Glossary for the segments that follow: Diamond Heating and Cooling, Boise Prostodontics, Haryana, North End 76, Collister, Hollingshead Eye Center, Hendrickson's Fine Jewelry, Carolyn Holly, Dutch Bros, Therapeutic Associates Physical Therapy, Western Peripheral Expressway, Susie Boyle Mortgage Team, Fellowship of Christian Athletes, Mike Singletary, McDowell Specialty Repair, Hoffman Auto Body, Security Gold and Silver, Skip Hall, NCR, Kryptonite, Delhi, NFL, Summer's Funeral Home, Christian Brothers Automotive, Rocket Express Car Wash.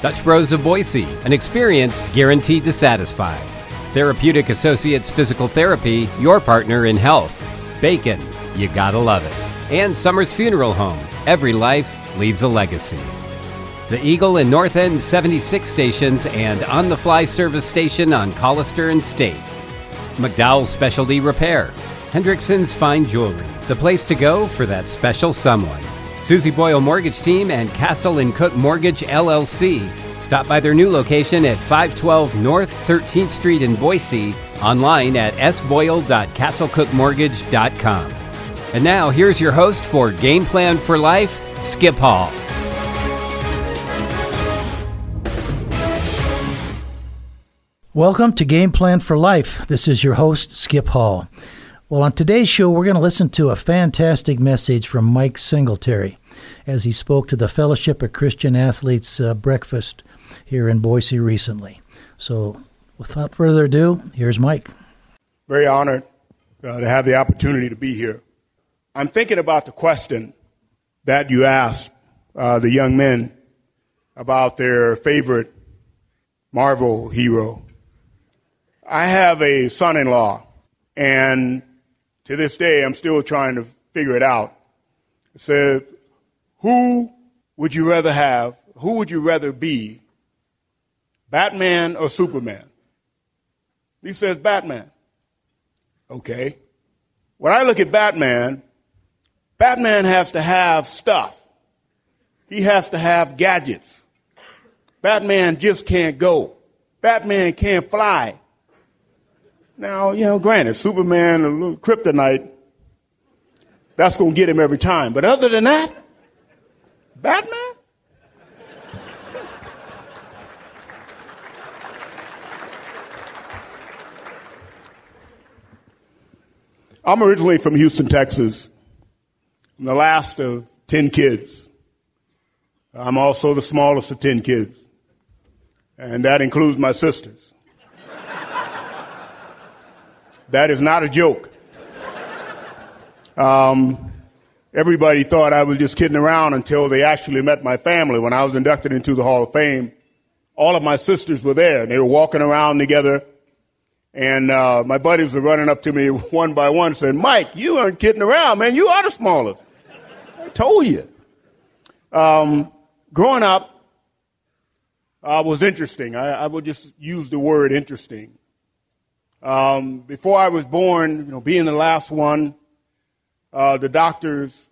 Dutch Bros of Boise, an experience guaranteed to satisfy. Therapeutic Associates Physical Therapy, your partner in health. Bacon, you gotta love it. And Summer's Funeral Home, every life leaves a legacy. The Eagle and North End 76 stations and On the Fly service station on Collister and State. McDowell Specialty Repair. Hendrickson's Fine Jewelry, the place to go for that special someone. Susie Boyle Mortgage Team and Castle & Cook Mortgage, LLC. Stop by their new location at 512 North 13th Street in Boise, online at sboyle.castlecookmortgage.com. And now, here's your host for Game Plan for Life, Skip Hall. Welcome to Game Plan for Life. This is your host, Skip Hall. Well, on today's show, we're going to listen to a fantastic message from Mike Singletary as he spoke to the Fellowship of Christian Athletes breakfast here in Boise recently. So without further ado, here's Mike. Very honored to have the opportunity to be here. I'm thinking about the question that you asked the young men about their favorite Marvel hero. I have a son-in-law, and to this day, I'm still trying to figure it out. It said, who would you rather have? Who would you rather be, Batman or Superman? He says, Batman. Okay. When I look at Batman, Batman has to have stuff. He has to have gadgets. Batman just can't go. Batman can't fly. Now, you know, granted, Superman, a little kryptonite, that's going to get him every time. But other than that, Batman? I'm originally from Houston, Texas. I'm the last of 10 kids. I'm also the smallest of 10 kids. And that includes my sisters. That is not a joke. Everybody thought I was just kidding around until they actually met my family. When I was inducted into the Hall of Fame, all of my sisters were there, and they were walking around together. And my buddies were running up to me one by one and said, Mike, you aren't kidding around, man. You are the smallest. I told you. Growing up was interesting. I would just use the word interesting. Before I was born, you know, being the last one, the doctors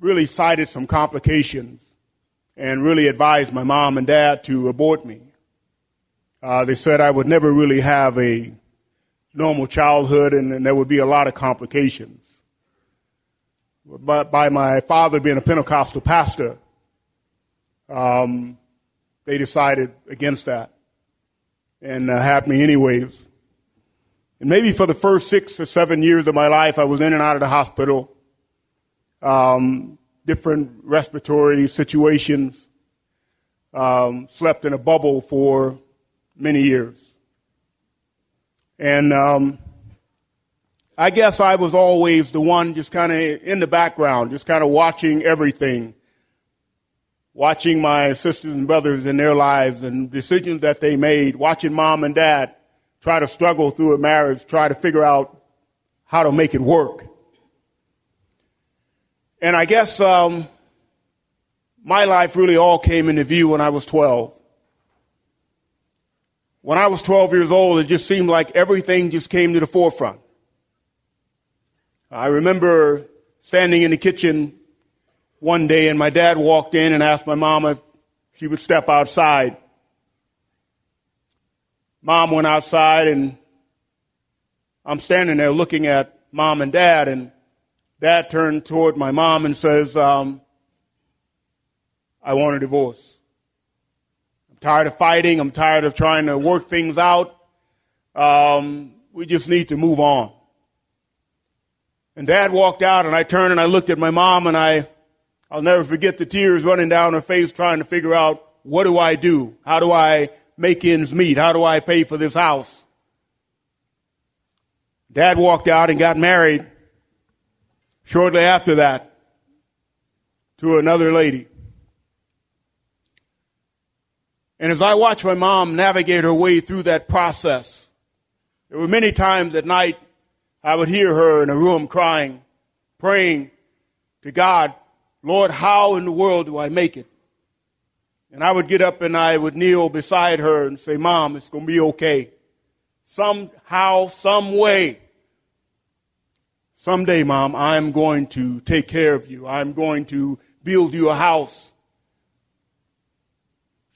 really cited some complications and really advised my mom and dad to abort me. They said I would never really have a normal childhood and there would be a lot of complications. But by my father being a Pentecostal pastor, they decided against that. And had me anyways. And maybe for the first 6 or 7 years of my life, I was in and out of the hospital, different respiratory situations, slept in a bubble for many years. And I guess I was always the one just kind of in the background, just kind of watching everything, watching my sisters and brothers in their lives and decisions that they made, watching mom and dad try to struggle through a marriage, try to figure out how to make it work. And I guess my life really all came into view when I was 12. When I was 12 years old, it just seemed like everything just came to the forefront. I remember standing in the kitchen one day, and my dad walked in and asked my mom if she would step outside. Mom went outside, and I'm standing there looking at mom and dad, and dad turned toward my mom and says, I want a divorce. I'm tired of fighting. I'm tired of trying to work things out. We just need to move on. And Dad walked out, and I turned and I looked at my mom, and I'll never forget the tears running down her face trying to figure out, what do I do? How do I make ends meet? How do I pay for this house? Dad walked out and got married shortly after that to another lady. And as I watched my mom navigate her way through that process, there were many times at night I would hear her in a room crying, praying to God, Lord, how in the world do I make it? And I would get up and I would kneel beside her and say, Mom, it's going to be okay. Somehow, some way, someday, Mom, I'm going to take care of you. I'm going to build you a house.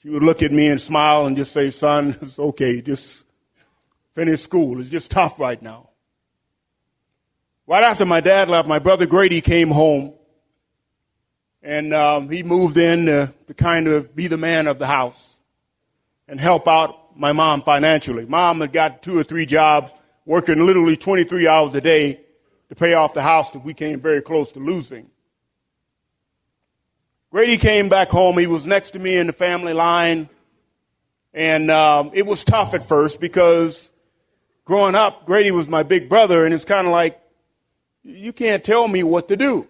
She would look at me and smile and just say, Son, it's okay. Just finish school. It's just tough right now. Right after my dad left, my brother Grady came home. And he moved in to kind of be the man of the house and help out my mom financially. Mom had got 2 or 3 jobs, working literally 23 hours a day to pay off the house that we came very close to losing. Grady came back home. He was next to me in the family line. And it was tough at first because growing up, Grady was my big brother, and it's kind of like, you can't tell me what to do.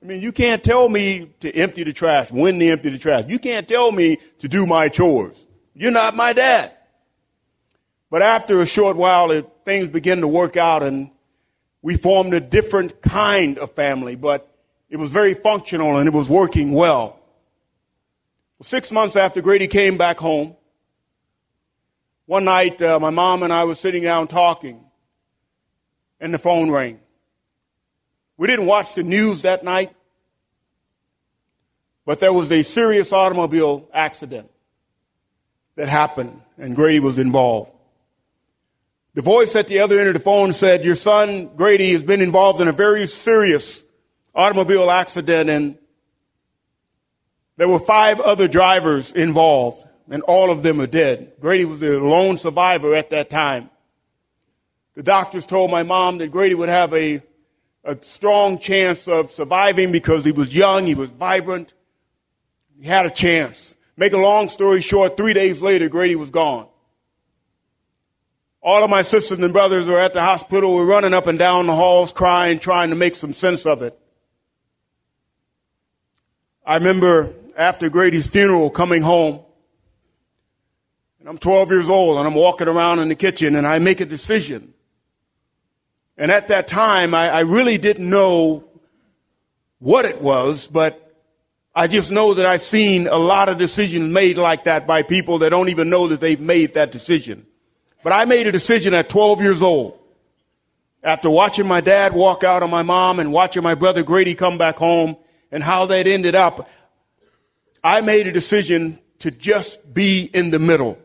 I mean, you can't tell me to empty the trash, when to empty the trash. You can't tell me to do my chores. You're not my dad. But after a short while, things began to work out, and we formed a different kind of family, but it was very functional, and it was working well. 6 months after Grady came back home, one night my mom and I were sitting down talking, and the phone rang. We didn't watch the news that night, but there was a serious automobile accident that happened, and Grady was involved. The voice at the other end of the phone said, your son, Grady, has been involved in a very serious automobile accident, and there were 5 other drivers involved, and all of them are dead. Grady was the lone survivor at that time. The doctors told my mom that Grady would have a strong chance of surviving because he was young, he was vibrant, he had a chance. Make a long story short, 3 days later, Grady was gone. All of my sisters and brothers were at the hospital, were running up and down the halls crying, trying to make some sense of it. I remember after Grady's funeral coming home, and I'm 12 years old, and I'm walking around in the kitchen, and I make a decision. And at that time, I really didn't know what it was, but I just know that I've seen a lot of decisions made like that by people that don't even know that they've made that decision. But I made a decision at 12 years old. After watching my dad walk out on my mom and watching my brother Grady come back home and how that ended up, I made a decision to just be in the middle.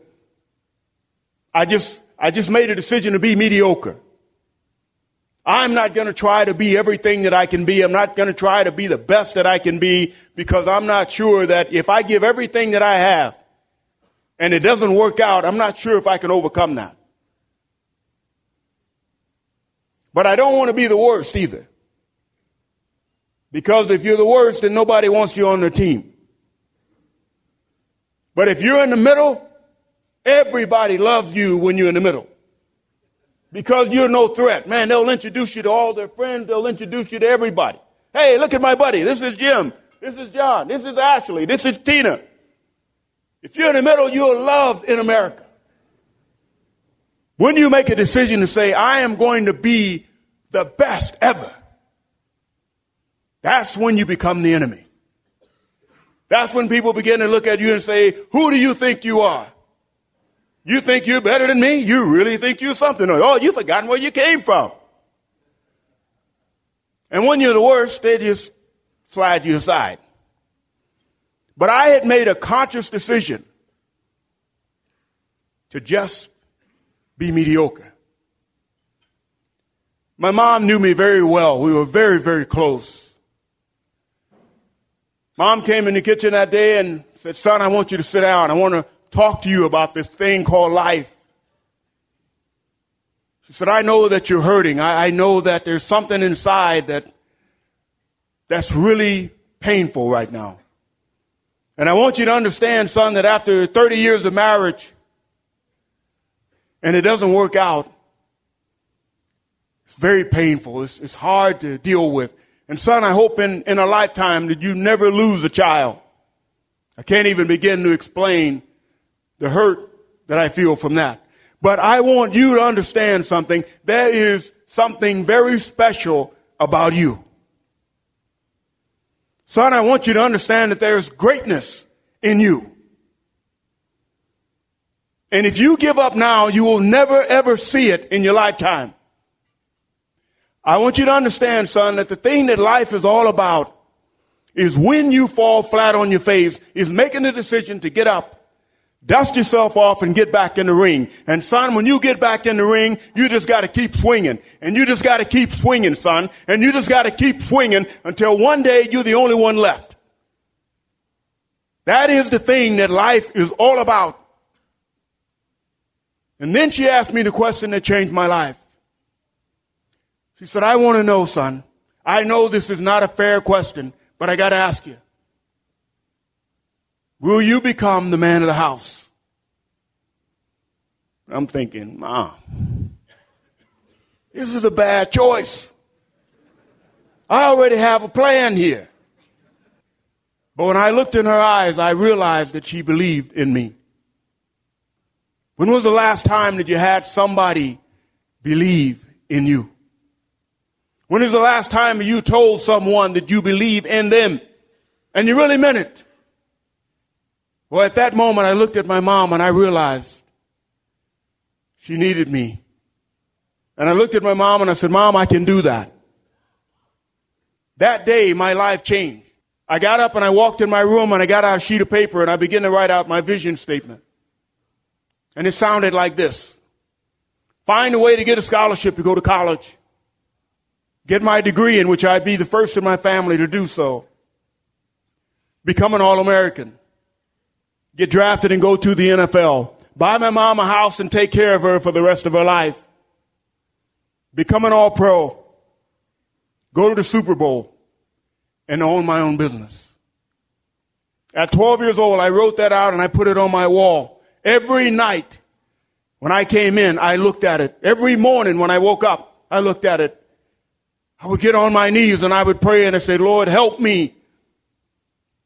I just made a decision to be mediocre. I'm not going to try to be everything that I can be. I'm not going to try to be the best that I can be because I'm not sure that if I give everything that I have and it doesn't work out, I'm not sure if I can overcome that. But I don't want to be the worst either. Because if you're the worst, then nobody wants you on their team. But if you're in the middle, everybody loves you when you're in the middle. Because you're no threat. Man, they'll introduce you to all their friends. They'll introduce you to everybody. Hey, look at my buddy. This is Jim. This is John. This is Ashley. This is Tina. If you're in the middle, you're loved in America. When you make a decision to say, I am going to be the best ever, that's when you become the enemy. That's when people begin to look at you and say, who do you think you are? You think you're better than me? You really think you're something? Oh, you've forgotten where you came from. And when you're the worst, they just slide you aside. But I had made a conscious decision to just be mediocre. My mom knew me very well. We were very, very close. Mom came in the kitchen that day and said, Son, I want you to sit down. I want to talk to you about this thing called life. She said, I know that you're hurting. I know that there's something inside that's really painful right now. And I want you to understand, son, that after 30 years of marriage and it doesn't work out, it's very painful. It's hard to deal with. And son, I hope in a lifetime that you never lose a child. I can't even begin to explain the hurt that I feel from that. But I want you to understand something. There is something very special about you. Son, I want you to understand that there's greatness in you. And if you give up now, you will never, ever see it in your lifetime. I want you to understand, son, that the thing that life is all about is when you fall flat on your face, is making the decision to get up, dust yourself off, and get back in the ring. And son, when you get back in the ring, you just got to keep swinging. And you just got to keep swinging, son. And you just got to keep swinging until one day you're the only one left. That is the thing that life is all about. And then she asked me the question that changed my life. She said, I want to know, son. I know this is not a fair question, but I got to ask you. Will you become the man of the house? I'm thinking, Mom, this is a bad choice. I already have a plan here. But when I looked in her eyes, I realized that she believed in me. When was the last time that you had somebody believe in you? When is the last time you told someone that you believe in them and you really meant it? Well, at that moment, I looked at my mom and I realized she needed me. And I looked at my mom and I said, Mom, I can do that. That day, my life changed. I got up and I walked in my room and I got out a sheet of paper and I began to write out my vision statement. And it sounded like this. Find a way to get a scholarship to go to college. Get my degree, in which I'd be the first in my family to do so. Become an All-American. Get drafted and go to the NFL. Buy my mom a house and take care of her for the rest of her life. Become an All-Pro. Go to the Super Bowl. And own my own business. At 12 years old, I wrote that out and I put it on my wall. Every night when I came in, I looked at it. Every morning when I woke up, I looked at it. I would get on my knees and I would pray and I say, Lord, help me.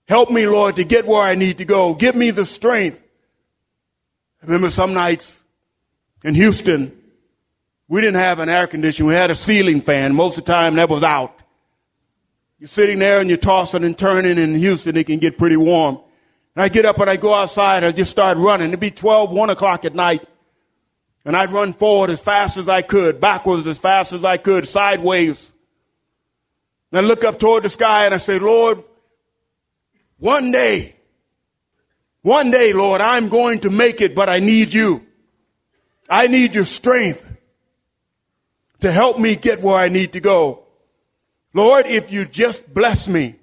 Help me, Lord, to get where I need to go. Give me the strength. I remember some nights in Houston, we didn't have an air conditioner. We had a ceiling fan. Most of the time that was out. You're sitting there and you're tossing and turning in Houston. It can get pretty warm. And I get up and I go outside and I just start running. It'd be 12, 1 o'clock at night. And I'd run forward as fast as I could, backwards as fast as I could, sideways. And I look up toward the sky and I say, Lord, one day, Lord, I'm going to make it, but I need you. I need your strength to help me get where I need to go. Lord, if you just bless me,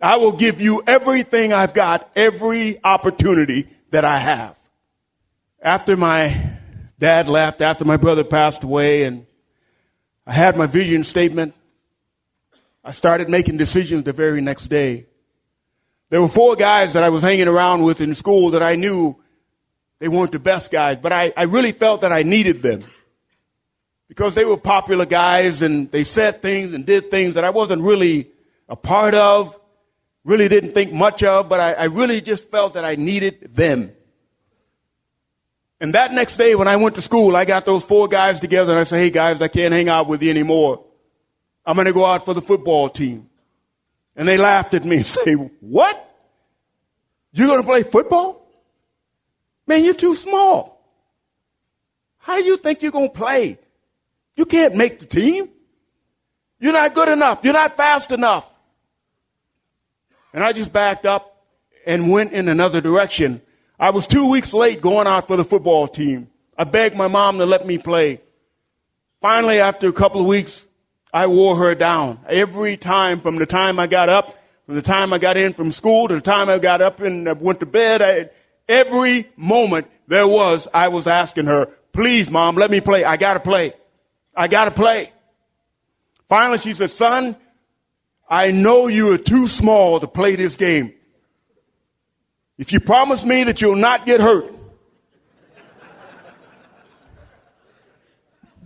I will give you everything I've got, every opportunity that I have. After my dad left, after my brother passed away, and I had my vision statement, I started making decisions the very next day. There were four guys that I was hanging around with in school that I knew they weren't the best guys, but I really felt that I needed them because they were popular guys and they said things and did things that I wasn't really a part of. Really didn't think much of, but I really just felt that I needed them. And that next day when I went to school, I got those four guys together and I said, hey guys, I can't hang out with you anymore. I'm going to go out for the football team. And they laughed at me and say, what? You're going to play football? Man, you're too small. How do you think you're going to play? You can't make the team. You're not good enough. You're not fast enough. And I just backed up and went in another direction. I was 2 weeks late going out for the football team. I begged my mom to let me play. Finally, after a couple of weeks, I wore her down. Every time, from the time I got up, from the time I got in from school to the time I got up and went to bed, Every moment there was, I was asking her, please, Mom, let me play. I got to play. I got to play. Finally, she said, son, I know you are too small to play this game. If you promise me that you'll not get hurt,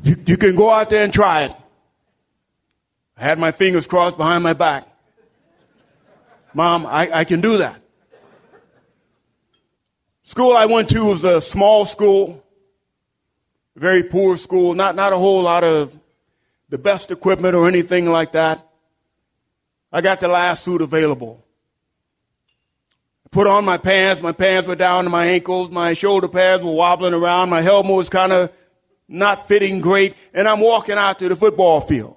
you can go out there and try it. I had my fingers crossed behind my back. Mom, I can do that. School I went to was a small school, very poor school, not a whole lot of the best equipment or anything like that. I got the last suit available. I put on my pants were down to my ankles, my shoulder pads were wobbling around, my helmet was kind of not fitting great, and I'm walking out to the football field.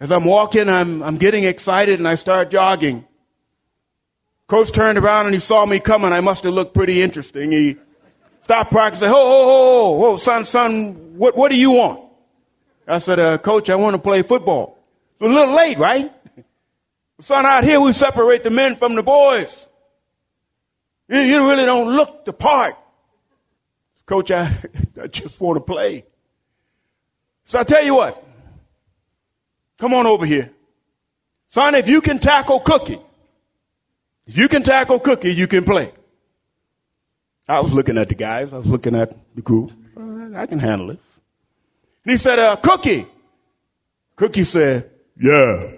As I'm walking, I'm getting excited, and I start jogging. Coach turned around, and he saw me coming. I must have looked pretty interesting. He stopped practicing. Oh, son, what do you want? I said, Coach, I want to play football. It was a little late, right? Son, out here we separate the men from the boys. You really don't look the part. Coach, I just want to play. So I tell you what. Come on over here. Son, if you can tackle Cookie, you can play. I was looking at the guys. I was looking at the group. I can handle it. And he said, Cookie. Cookie said, yeah.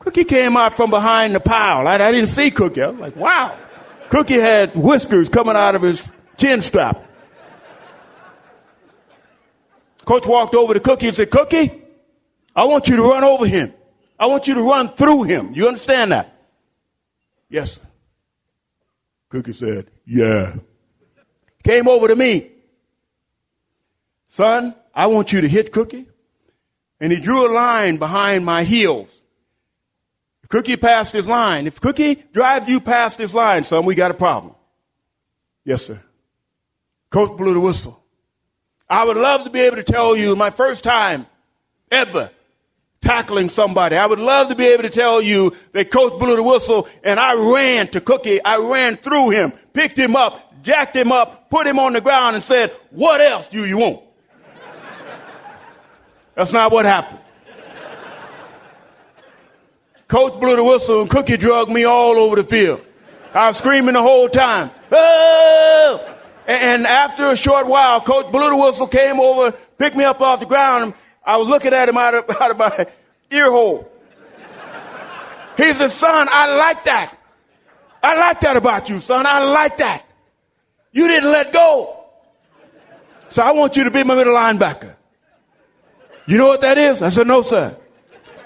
Cookie came out from behind the pile. I didn't see Cookie. I was like, wow. Cookie had whiskers coming out of his chin strap. Coach walked over to Cookie and said, Cookie, I want you to run over him. I want you to run through him. You understand that? Yes, sir. Cookie said, yeah. Came over to me. Son, I want you to hit Cookie. And he drew a line behind my heels. If Cookie passed his line, if Cookie drives you past his line, son, we got a problem. Yes, sir. Coach blew the whistle. I would love to be able to tell you my first time ever tackling somebody. I would love to be able to tell you that Coach blew the whistle and I ran to Cookie. I ran through him, picked him up, jacked him up, put him on the ground and said, what else do you want? That's not what happened. Coach blew the whistle and Cookie dragged me all over the field. I was screaming the whole time. Oh! And after a short while, Coach blew the whistle, came over, picked me up off the ground. I was looking at him out of my ear hole. He said, son, I like that. I like that about you, son. I like that. You didn't let go. So I want you to be my middle linebacker. You know what that is? I said, no, sir.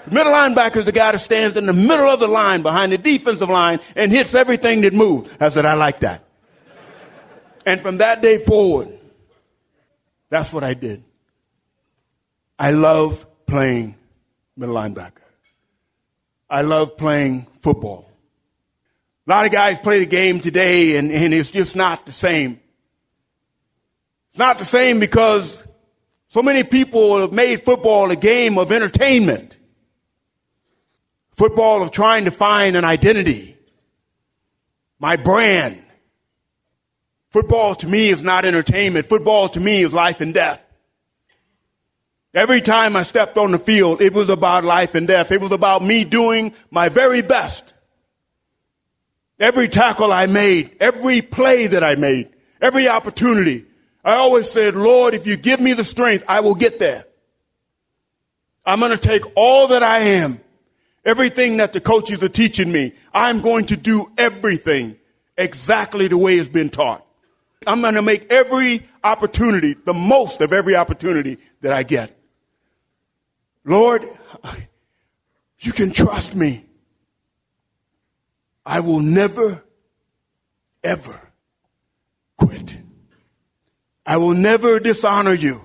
The middle linebacker is the guy that stands in the middle of the line behind the defensive line and hits everything that moves. I said, I like that. And from that day forward, that's what I did. I love playing middle linebacker. I love playing football. A lot of guys play the game today, and it's just not the same. It's not the same because so many people have made football a game of entertainment. Football of trying to find an identity. My brand. Football to me is not entertainment. Football to me is life and death. Every time I stepped on the field, it was about life and death. It was about me doing my very best. Every tackle I made, every play that I made, every opportunity, I always said, Lord, if you give me the strength, I will get there. I'm going to take all that I am, everything that the coaches are teaching me. I'm going to do everything exactly the way it's been taught. I'm going to make every opportunity, the most of every opportunity that I get. Lord, you can trust me. I will never, ever quit. I will never dishonor you.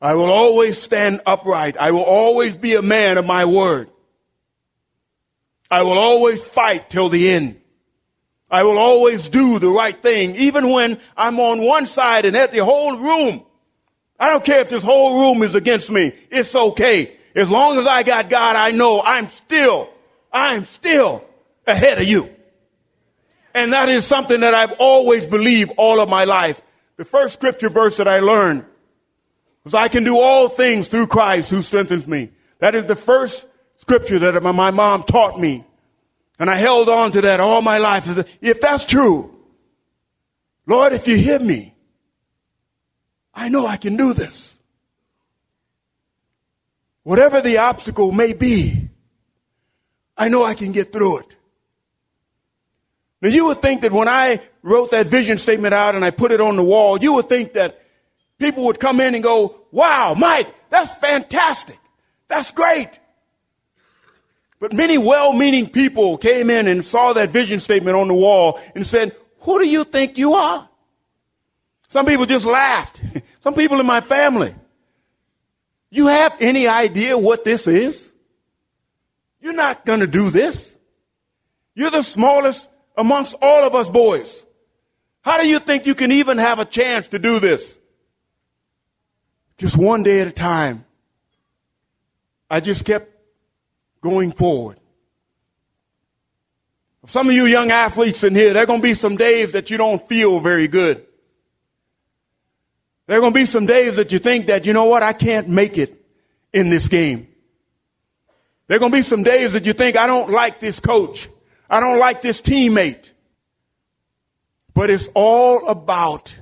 I will always stand upright. I will always be a man of my word. I will always fight till the end. I will always do the right thing, even when I'm on one side and at the whole room. I don't care if this whole room is against me. It's okay. As long as I got God, I know I'm still ahead of you. And that is something that I've always believed all of my life. The first scripture verse that I learned was, I can do all things through Christ who strengthens me. That is the first scripture that my mom taught me. And I held on to that all my life. If that's true, Lord, if you hear me, I know I can do this. Whatever the obstacle may be, I know I can get through it. Now, you would think that when I wrote that vision statement out and I put it on the wall, you would think that people would come in and go, wow, Mike, that's fantastic. That's great. But many well-meaning people came in and saw that vision statement on the wall and said, who do you think you are? Some people just laughed. Some people in my family. You have any idea what this is? You're not going to do this. You're the smallest amongst all of us boys. How do you think you can even have a chance to do this? Just one day at a time. I just kept going forward. Some of you young athletes in here, there are going to be some days that you don't feel very good. There are going to be some days that you think that, you know what, I can't make it in this game. There are going to be some days that you think, I don't like this coach. I don't like this teammate. But it's all about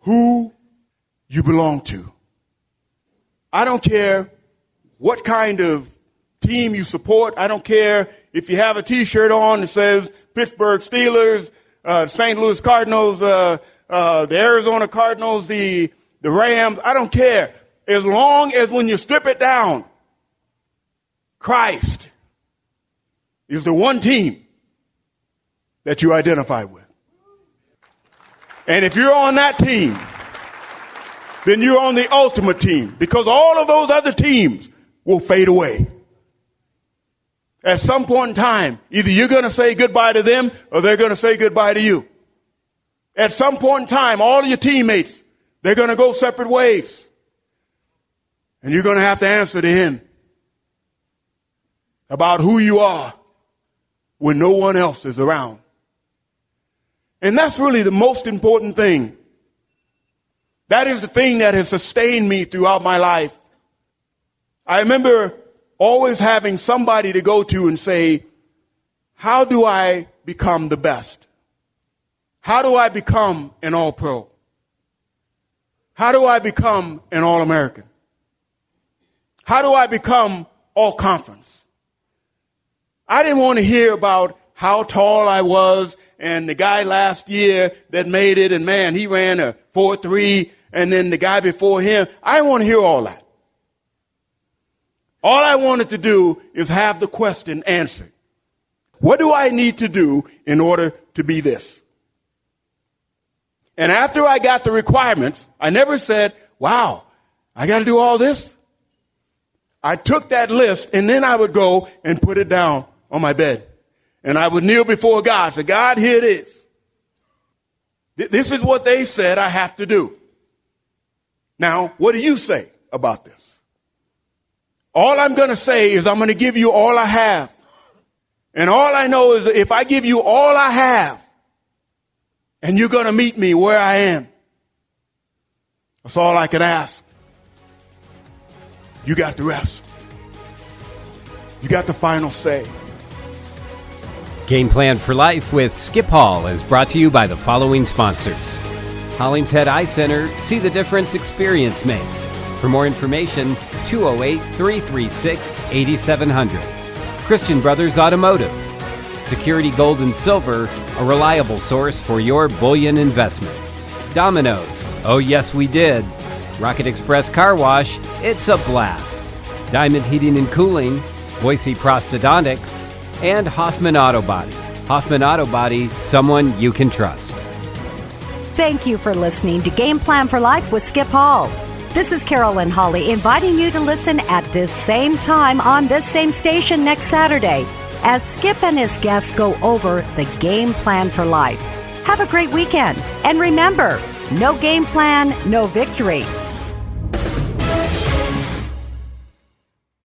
who you belong to. I don't care what kind of team you support. I don't care if you have a T-shirt on that says Pittsburgh Steelers, St. Louis Cardinals, the Arizona Cardinals, the Rams. I don't care. As long as when you strip it down, Christ is the one team that you identify with. And if you're on that team, then you're on the ultimate team, because all of those other teams will fade away. At some point in time, either you're going to say goodbye to them or they're going to say goodbye to you. At some point in time, all of your teammates, they're going to go separate ways. And you're going to have to answer to him about who you are when no one else is around. And that's really the most important thing. That is the thing that has sustained me throughout my life. I remember always having somebody to go to and say, how do I become the best? How do I become an All-Pro? How do I become an All-American? How do I become All-Conference? I didn't want to hear about how tall I was and the guy last year that made it, and man, he ran a 4.3, and then the guy before him. I didn't want to hear all that. All I wanted to do is have the question answered. What do I need to do in order to be this? And after I got the requirements, I never said, wow, I got to do all this. I took that list, and then I would go and put it down on my bed. And I would kneel before God and say, God, here it is. This is what they said I have to do. Now, what do you say about this? All I'm going to say is I'm going to give you all I have. And all I know is if I give you all I have, and you're going to meet me where I am, that's all I can ask. You got the rest. You got the final say. Game Plan for Life with Skip Hall is brought to you by the following sponsors. Hollingshead Eye Center, see the difference experience makes. For more information, 208-336-8700. Christian Brothers Automotive. Security Gold and Silver, a reliable source for your bullion investment. Domino's, oh yes we did. Rocket Express Car Wash, it's a blast. Diamond Heating and Cooling, Boise Prostodontics, and Hoffman Auto Body. Hoffman Auto Body, someone you can trust. Thank you for listening to Game Plan for Life with Skip Hall. This is Carolyn Holly inviting you to listen at this same time on this same station next Saturday as Skip and his guests go over the Game Plan for Life. Have a great weekend. And remember, no game plan, no victory.